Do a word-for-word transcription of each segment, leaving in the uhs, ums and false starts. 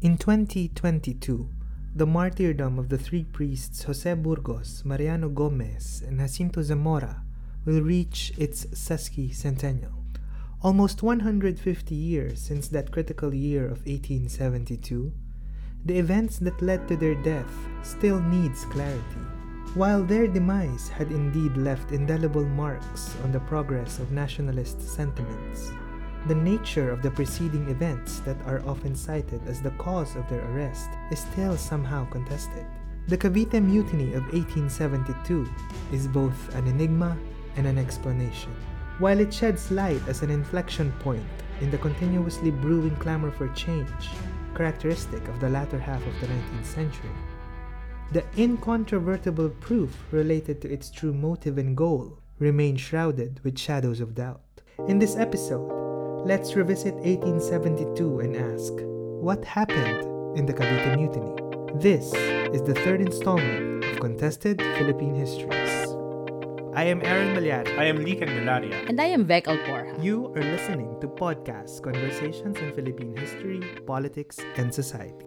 In twenty twenty-two, the martyrdom of the three priests Jose Burgos, Mariano Gomez, and Jacinto Zamora will reach its sesquicentennial, almost one hundred fifty years since that critical year of eighteen seventy-two. The events that led to their death still needs clarity. While their demise had indeed left indelible marks on the progress of nationalist sentiments, the nature of the preceding events that are often cited as the cause of their arrest is still somehow contested. The Cavite Mutiny of eighteen seventy-two is both an enigma and an explanation. While it sheds light as an inflection point in the continuously brewing clamor for change, characteristic of the latter half of the nineteenth century, the incontrovertible proof related to its true motive and goal remains shrouded with shadows of doubt. In this episode, let's revisit eighteen seventy-two and ask, what happened in the Cavite Mutiny? This is the third installment of Contested Philippine Histories. I am Aaron Malyat. I am Lee Candelaria. And I am Vec Alporja. You are listening to podcasts, Conversations on Philippine History, Politics, and Society.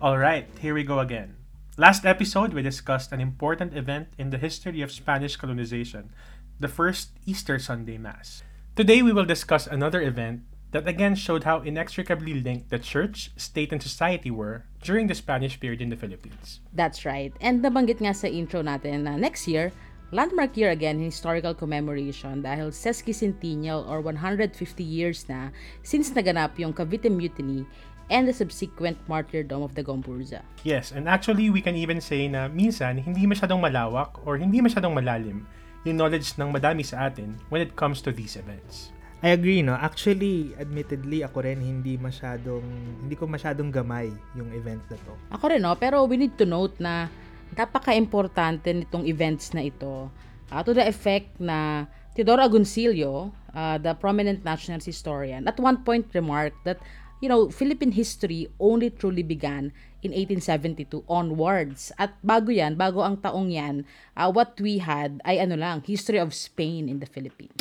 Alright, here we go again. Last episode, we discussed an important event in the history of Spanish colonization, the first Easter Sunday Mass. Today, we will discuss another event that again showed how inextricably linked the church, state, and society were during the Spanish period in the Philippines. That's right. And nabanggit nga sa intro natin na next year, landmark year again in historical commemoration dahil sesquicentennial or one hundred fifty years na since naganap yung Cavite Mutiny and the subsequent martyrdom of the Gomburza. Yes, and actually we can even say na minsan hindi masyadong malawak or hindi masyadong malalim yung knowledge ng madami sa atin when it comes to these events. I agree, no? Actually, admittedly, ako rin hindi masyadong, hindi ko masyadong gamay yung event na to. Ako rin, no? Pero we need to note na napaka-importante nitong events na ito uh, to the effect na Teodoro Agoncillo, uh, the prominent nationalist historian, at one point remarked that, you know, Philippine history only truly began in eighteen seventy-two onwards. At bago yan, bago ang taong yan, uh, what we had ay ano lang, history of Spain in the Philippines.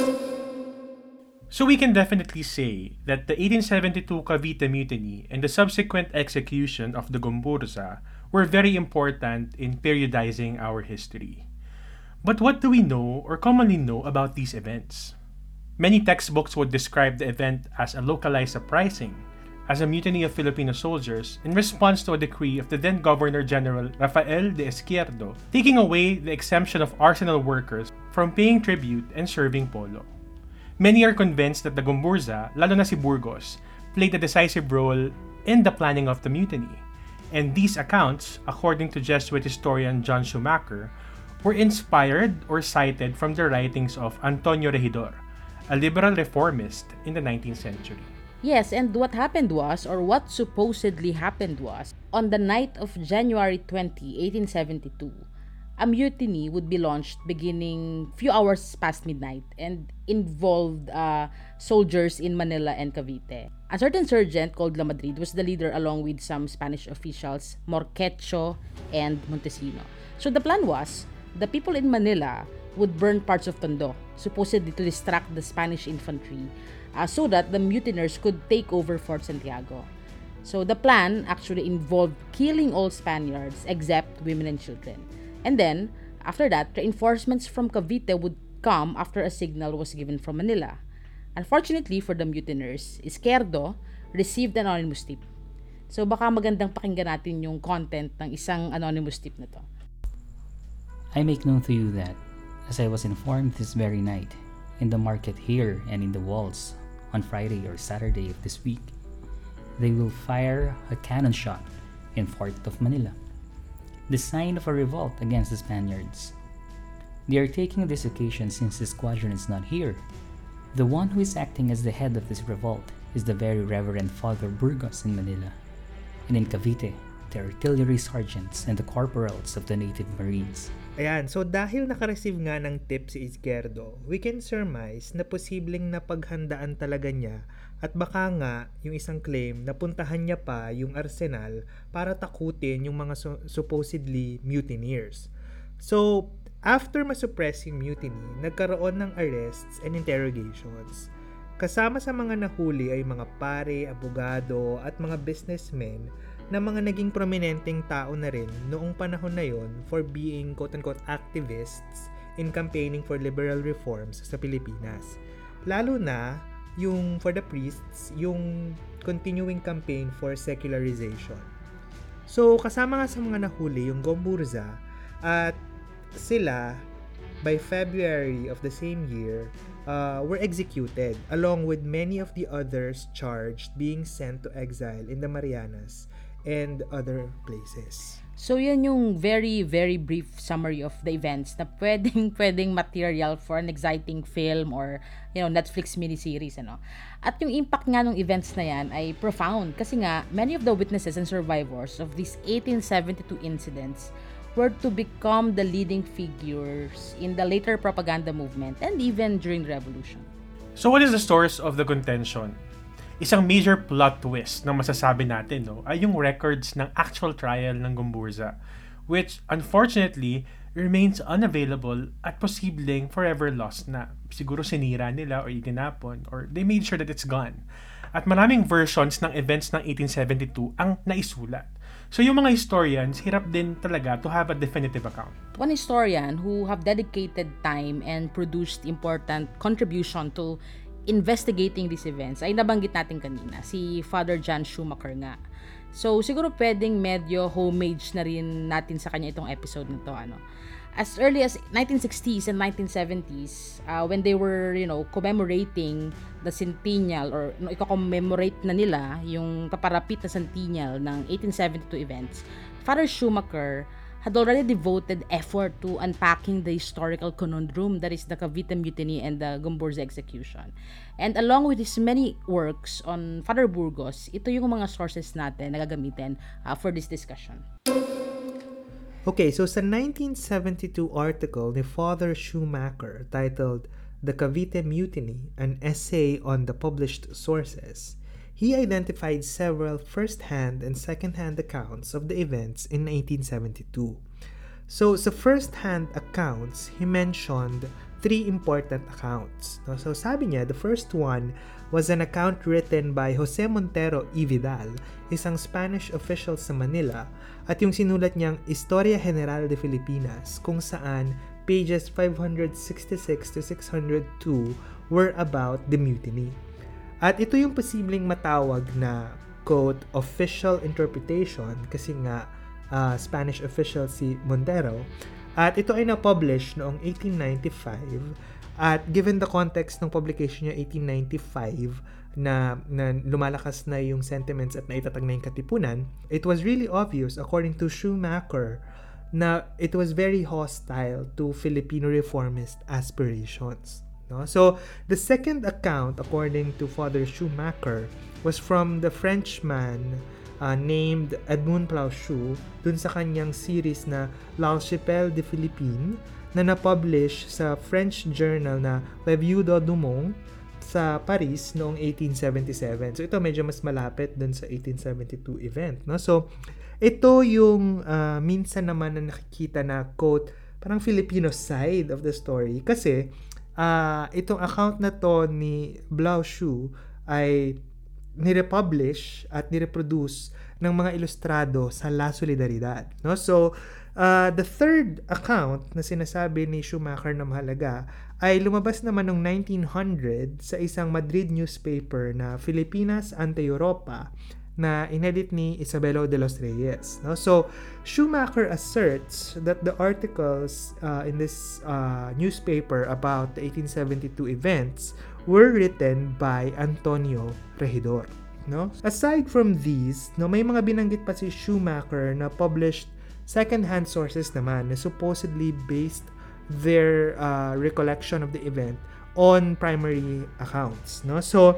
So we can definitely say that the eighteen seventy-two Cavite Mutiny and the subsequent execution of the Gomburza were very important in periodizing our history. But what do we know or commonly know about these events? Many textbooks would describe the event as a localized uprising, as a mutiny of Filipino soldiers in response to a decree of the then Governor-General Rafael de Izquierdo taking away the exemption of arsenal workers from paying tribute and serving polo. Many are convinced that the Gomburza, lalo na si Burgos, played a decisive role in the planning of the mutiny. And these accounts, according to Jesuit historian John Schumacher, were inspired or cited from the writings of Antonio Regidor, a liberal reformist in the nineteenth century. Yes, and what happened was, or what supposedly happened was, on the night of January twentieth, eighteen seventy-two, a mutiny would be launched beginning few hours past midnight and involved uh, soldiers in Manila and Cavite. A certain sergeant called La Madrid was the leader along with some Spanish officials, Morquecho and Montesino. So the plan was, the people in Manila would burn parts of Tondo, supposedly to distract the Spanish infantry uh, so that the mutineers could take over Fort Santiago. So the plan actually involved killing all Spaniards except women and children. And then, after that, reinforcements from Cavite would come after a signal was given from Manila. Unfortunately for the mutineers, Izquierdo received an anonymous tip. So baka magandang pakinggan natin yung content ng isang anonymous tip na to. I make known to you that, as I was informed this very night, in the market here and in the walls, on Friday or Saturday of this week, they will fire a cannon shot in Fort of Manila, the sign of a revolt against the Spaniards. They are taking this occasion since the squadron is not here. The one who is acting as the head of this revolt is the very Reverend Father Burgos in Manila, and in Cavite, the artillery sergeants and the corporals of the native marines. Ayan, so dahil nakareceive nga ng tip si Izquierdo, we can surmise na posibleng napaghandaan talaga niya at baka nga yung isang claim na puntahan niya pa yung arsenal para takutin yung mga su- supposedly mutineers. So, after masuppress yung mutiny, nagkaroon ng arrests and interrogations. Kasama sa mga nahuli ay mga pare, abogado at mga businessmen na mga naging prominenteng tao na rin noong panahon na yon for being quote-unquote activists in campaigning for liberal reforms sa Pilipinas. Lalo na yung for the priests, yung continuing campaign for secularization. So kasama nga sa mga nahuli yung Gomburza, at sila by February of the same year uh, were executed along with many of the others charged being sent to exile in the Marianas and other places. So yan yung very very brief summary of the events na pwedeng pwedeng material for an exciting film or you know Netflix miniseries, ano. At yung impact nga ng events na yan ay profound kasi nga many of the witnesses and survivors of these eighteen seventy-two incidents were to become the leading figures in the later propaganda movement and even during the revolution. So what is the source of the contention? Isang major plot twist na masasabi natin, no, ay yung records ng actual trial ng Gomburza, which unfortunately remains unavailable at posibleng forever lost na. Siguro sinira nila or itinapon or they made sure that it's gone. At maraming versions ng events ng eighteen seventy-two ang naisulat. So yung mga historians, hirap din talaga to have a definitive account. One historian who have dedicated time and produced important contribution to investigating these events ay nabanggit natin kanina, si Father John Schumacher nga. So siguro pwedeng medyo homage na rin natin sa kanya itong episode na to, ano. As early as nineteen sixties and nineteen seventies, uh, when they were, you know, commemorating the centennial or no, i-commemorate na nila yung kaparapit na centennial ng eighteen seventy-two events, Father Schumacher had already devoted effort to unpacking the historical conundrum that is the Cavite Mutiny and the Gomburza execution. And along with his many works on Father Burgos, ito yung mga sources natin na gagamitin uh, for this discussion. Okay, so sa nineteen seventy-two article ni Father Schumacher titled The Cavite Mutiny, an Essay on the Published Sources, he identified several first-hand and second-hand accounts of the events in nineteen seventy-two. So, sa first-hand accounts, he mentioned three important accounts. So, sabi niya, the first one was an account written by Jose Montero y Vidal, isang Spanish official sa Manila, at yung sinulat niyang Historia General de Filipinas, kung saan pages five sixty-six to six hundred two were about the mutiny. At ito yung posibleng matawag na, quote, official interpretation kasi nga uh, Spanish official si Montero. At ito ay na-publish noong eighteen ninety-five. At given the context ng publication niya eighteen ninety-five na, na lumalakas na yung sentiments at naitatag na yung katipunan, it was really obvious according to Schumacher na it was very hostile to Filipino reformist aspirations. No? So, the second account, according to Father Schumacher, was from the Frenchman uh, named Edmund Blauschuh dun sa kanyang series na L'archipel des Philippines na na-publish sa French journal na Revue du Monde sa Paris noong eighteen seventy-seven. So, ito medyo mas malapit dun sa eighteen seventy-two event. No? So, ito yung uh, minsan naman na nakikita na, quote, parang Filipino side of the story kasi Uh, itong account na to ni Blauschuh ay nirepublish at nireproduce ng mga ilustrado sa La Solidaridad. No? So, uh, the third account na sinasabi ni Schumacher na mahalaga ay lumabas naman noong nineteen hundred sa isang Madrid newspaper na Filipinas ante Europa na inedit ni Isabelo de los Reyes. No? So, Schumacher asserts that the articles uh, in this uh, newspaper about the eighteen seventy-two events were written by Antonio Regidor. No? Aside from these, no, may mga binanggit pa si Schumacher na published second-hand sources naman na supposedly based their uh, recollection of the event on primary accounts. No? So,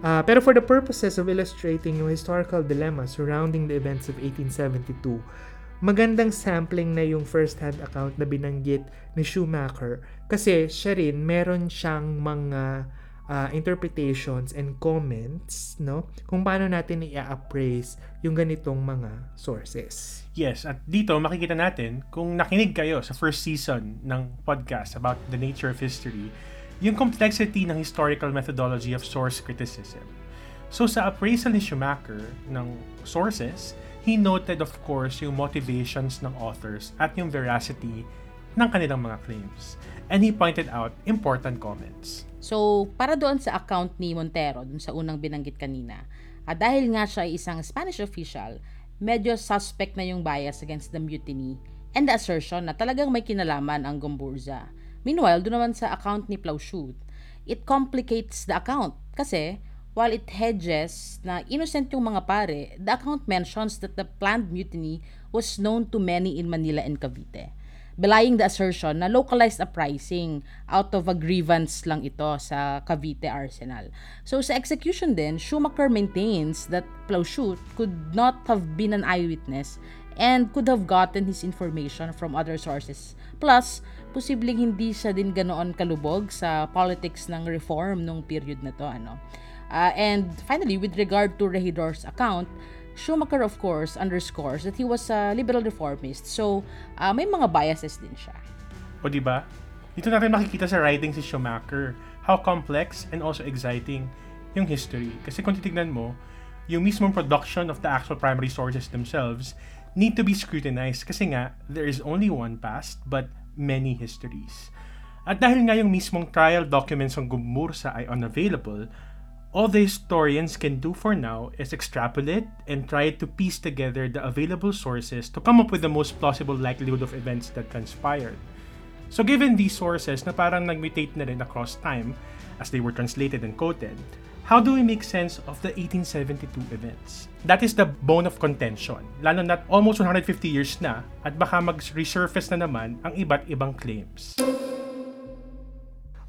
Uh, pero for the purposes of illustrating yung historical dilemma surrounding the events of eighteen seventy-two, magandang sampling na yung first-hand account na binanggit ni Schumacher kasi siya rin meron siyang mga uh, interpretations and comments, no, kung paano natin i-appraise yung ganitong mga sources. Yes, at dito makikita natin kung nakinig kayo sa first season ng podcast about the nature of history, yung complexity ng historical methodology of source criticism. So sa appraisal ni Schumacher ng sources, he noted of course yung motivations ng authors at yung veracity ng kanilang mga claims. And he pointed out important comments. So para doon sa account ni Montero, dun sa unang binanggit kanina, at dahil nga siya ay isang Spanish official, medyo suspect na yung bias against the mutiny and the assertion na talagang may kinalaman ang Gomburza. Meanwhile, doon naman sa account ni Blauschuh, it complicates the account kasi while it hedges na innocent yung mga pare, the account mentions that the planned mutiny was known to many in Manila and Cavite, belying the assertion na localized uprising out of a grievance lang ito sa Cavite Arsenal. So sa execution din, Schumacher maintains that Blauschuh could not have been an eyewitness and could have gotten his information from other sources. Plus, posibleng hindi siya din ganoon kalubog sa politics ng reform nung period na to. Ano? Uh, and finally, with regard to Regidor's account, Schumacher of course underscores that he was a liberal reformist. So, uh, may mga biases din siya. O diba? Dito natin makikita sa writing si Schumacher how complex and also exciting yung history. Kasi kung titignan mo, yung mismong production of the actual primary sources themselves need to be scrutinized kasi nga, there is only one past but many histories. At dahil nga yung mismong trial documents ng Gomburza ay unavailable, all the historians can do for now is extrapolate and try to piece together the available sources to come up with the most plausible likelihood of events that transpired. So given these sources na parang nagmutate na rin across time as they were translated and quoted, how do we make sense of the eighteen seventy-two events? That is the bone of contention, lalo na't almost one hundred fifty years na at baka mag-resurface na naman ang iba't ibang claims.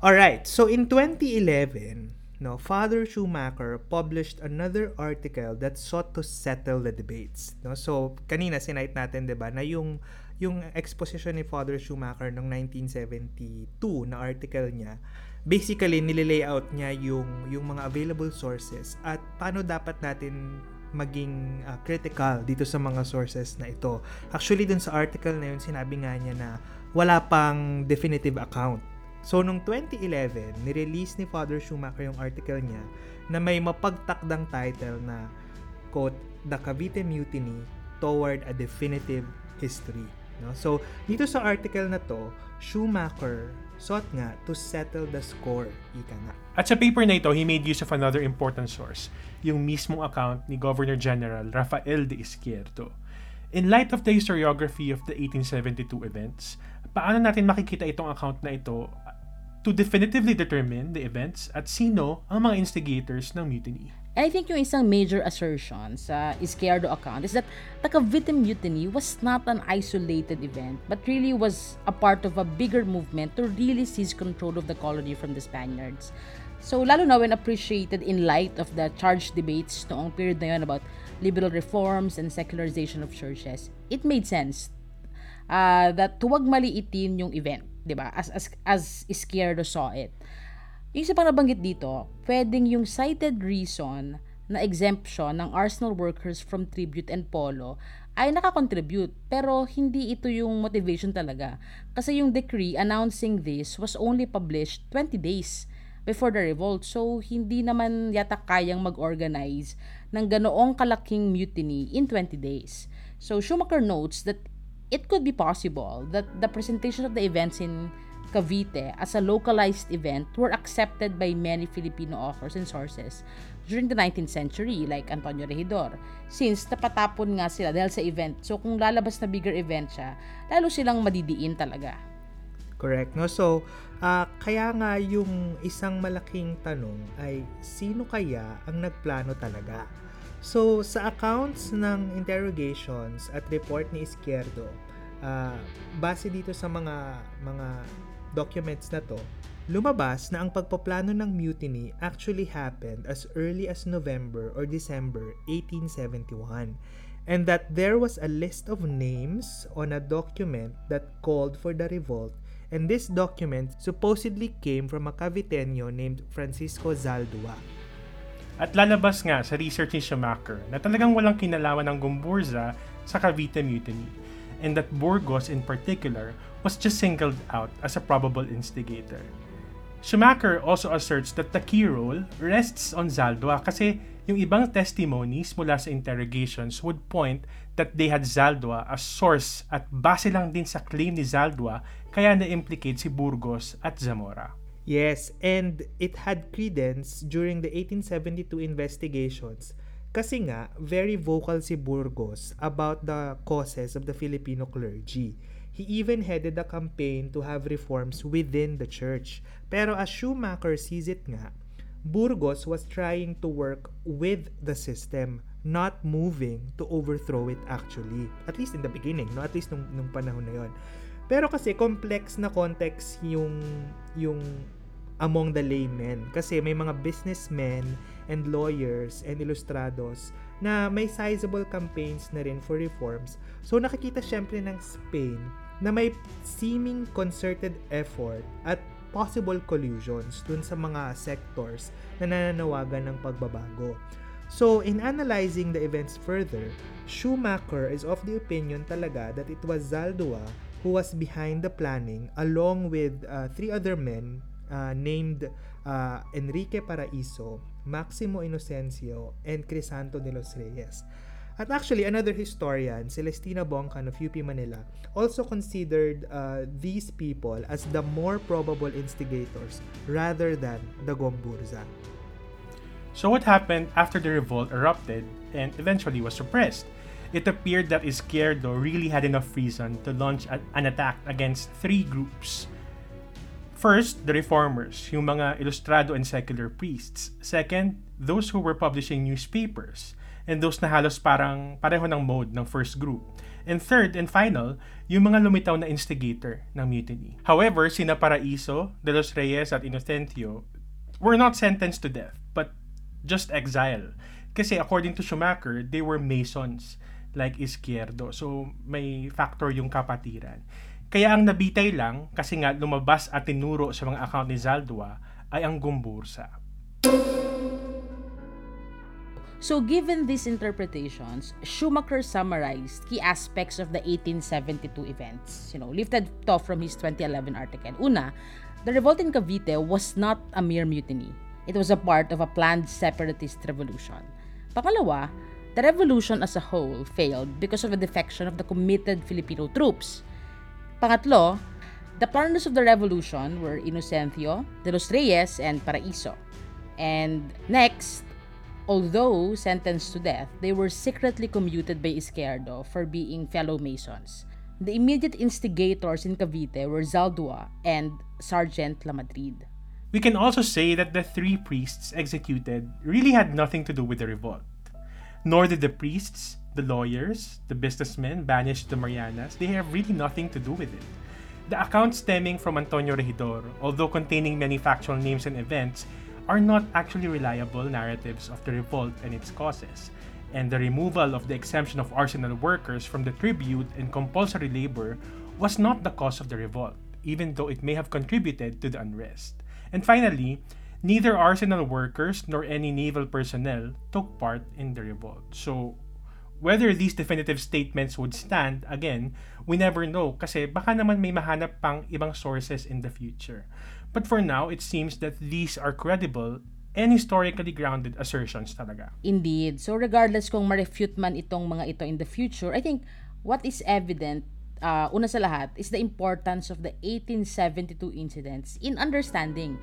Alright, so in twenty eleven, no, Father Schumacher published another article that sought to settle the debates. No, so kanina sinight natin, diba, na yung, yung exposition ni Father Schumacher noong nineteen seventy-two na article niya. Basically, nililayout niya yung, yung mga available sources at paano dapat natin maging uh, critical dito sa mga sources na ito. Actually, dun sa article na yun, sinabi nga niya na wala pang definitive account. So, noong twenty eleven, nirelease ni Father Schumacher yung article niya na may mapagtakdang title na, quote, The Cavite Mutiny Toward a Definitive History. No? So, dito sa article na to, Schumacher sought nga to settle the score, ika nga. At sa paper na ito, he made use of another important source, yung mismong account ni Governor General Rafael de Izquierdo. In light of the historiography of the eighteen seventy-two events, paano natin makikita itong account na ito to definitively determine the events at sino ang mga instigators ng mutiny? I think yung isang major assertion sa Izquierdo account is that the Cavite Mutiny was not an isolated event but really was a part of a bigger movement to really seize control of the colony from the Spaniards. So lalo na when appreciated in light of the charged debates noong period na yun about liberal reforms and secularization of churches, it made sense uh, that huwag maliitin yung event, diba? As, as, as Izquierdo saw it. Yung isa pang nabanggit dito, pwedeng yung cited reason na exemption ng arsenal workers from tribute and polo ay nakakontribute, pero hindi ito yung motivation talaga. Kasi yung decree announcing this was only published twenty days before the revolt, so hindi naman yata kayang mag-organize ng ganoong kalaking mutiny in twenty days. So Schumacher notes that it could be possible that the presentation of the events in Cavite as a localized event were accepted by many Filipino authors and sources during the nineteenth century like Antonio Regidor, since napatapon nga sila dahil sa event. So kung lalabas na bigger event siya, lalo silang madidiin talaga. Correct, no? So uh, kaya nga yung isang malaking tanong ay sino kaya ang nagplano talaga? So sa accounts ng interrogations at report ni Izquierdo, Uh, base dito sa mga mga documents na to, lumabas na ang pagpaplano ng mutiny actually happened as early as November or December eighteen seventy-one, and that there was a list of names on a document that called for the revolt, and this document supposedly came from a Caviteño named Francisco Zaldua. At lalabas nga sa research ni Schumacher na talagang walang kinalaman ng Gomburza sa Cavite Mutiny, and that Burgos in particular was just singled out as a probable instigator. Schumacher also asserts that the key role rests on Zaldua kasi yung ibang testimonies mula sa interrogations would point that they had Zaldua as source at base lang din sa claim ni Zaldua kaya na-implicate si Burgos at Zamora. Yes, and it had credence during the eighteen seventy-two investigations kasi nga very vocal si Burgos about the causes of the Filipino clergy. He even headed a campaign to have reforms within the church. Pero as Schumacher sees it nga, Burgos was trying to work with the system, not moving to overthrow it actually. At least in the beginning, no? At least nung, nung panahon na yon. Pero kasi complex na context yung, yung among the laymen. Kasi may mga businessmen and lawyers and ilustrados na may sizable campaigns na rin for reforms. So nakikita syempre ng Spain na may seeming concerted effort at possible collusions dun sa mga sectors na nananawagan ng pagbabago. So, in analyzing the events further, Schumacher is of the opinion talaga that it was Zaldua who was behind the planning along with uh, three other men uh, named uh, Enrique Paraiso, Maximo Inocencio, and Crisanto de los Reyes. At actually, another historian, Celestina Boncan of U P Manila, also considered uh, these people as the more probable instigators rather than the Gomburza. So what happened after the revolt erupted and eventually was suppressed? It appeared that Izquierdo really had enough reason to launch an attack against three groups. First, the reformers, yung mga ilustrado and secular priests. Second, those who were publishing newspapers, and those na halos parang pareho ng mode ng first group. And third and final, yung mga lumitaw na instigator ng mutiny. However, sina Paraiso, De los Reyes at Inocencio were not sentenced to death, but just exile. Kasi according to Schumacher, they were Masons like Izquierdo. So may factor yung kapatiran. Kaya ang nabitay lang, kasi nga lumabas at tinuro sa mga account ni Zaldua, ay ang Gomburza. So given these interpretations, Schumacher summarized key aspects of the eighteen seventy-two events, you know, lifted off from his twenty eleven article. Una, the revolt in Cavite was not a mere mutiny. It was a part of a planned separatist revolution. Pangalawa, the revolution as a whole failed because of the defection of the committed Filipino troops. Pangatlo, the planners of the revolution were Inocencio, De los Reyes, and Paraiso. And next, although sentenced to death, they were secretly commuted by Izquierdo for being fellow Masons. The immediate instigators in Cavite were Zaldua and Sergeant La Madrid. We can also say that the three priests executed really had nothing to do with the revolt. Nor did the priests, the lawyers, the businessmen banished to the Marianas, they have really nothing to do with it. The accounts stemming from Antonio Regidor, although containing many factual names and events, are not actually reliable narratives of the revolt and its causes, and the removal of the exemption of arsenal workers from the tribute and compulsory labor was not the cause of the revolt, even though it may have contributed to the unrest. And finally, neither arsenal workers nor any naval personnel took part in the revolt. So, whether these definitive statements would stand, again, we never know kasi baka naman may mahanap pang ibang sources in the future. But for now, it seems that these are credible and historically grounded assertions talaga. Indeed. So regardless kung ma-refute man itong mga ito in the future, I think what is evident, uh, una sa lahat, is the importance of the eighteen seventy-two incidents in understanding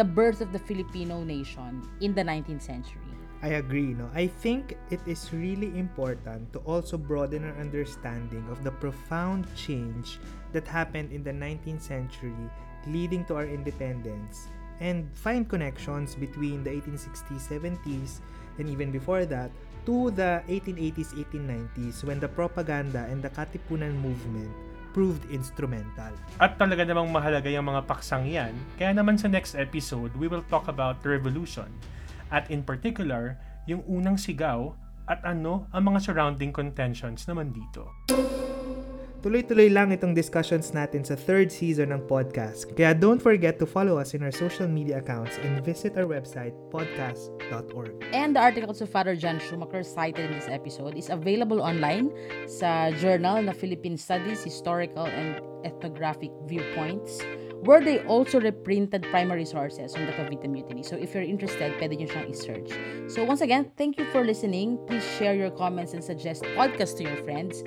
the birth of the Filipino nation in the nineteenth century. I agree, no? I think it is really important to also broaden our understanding of the profound change that happened in the nineteenth century leading to our independence, and find connections between the eighteen sixties, seventies, and even before that, to the eighteen eighties, eighteen nineties when the propaganda and the Katipunan movement proved instrumental. At talaga namang mahalaga yung mga paksang yan, kaya naman sa next episode, we will talk about the revolution, at in particular, yung unang sigaw at ano ang mga surrounding contentions naman dito. Tuloy-tuloy lang itong discussions natin sa third season ng podcast. Kaya don't forget to follow us in our social media accounts and visit our website, podcast dot org. And the articles of Father John Schumacher cited in this episode is available online sa journal na Philippine Studies Historical and Ethnographic Viewpoints, where they also reprinted primary sources on the Cavite Mutiny. So if you're interested, pwede nyo siyang i-search. So once again, thank you for listening. Please share your comments and suggest podcasts to your friends.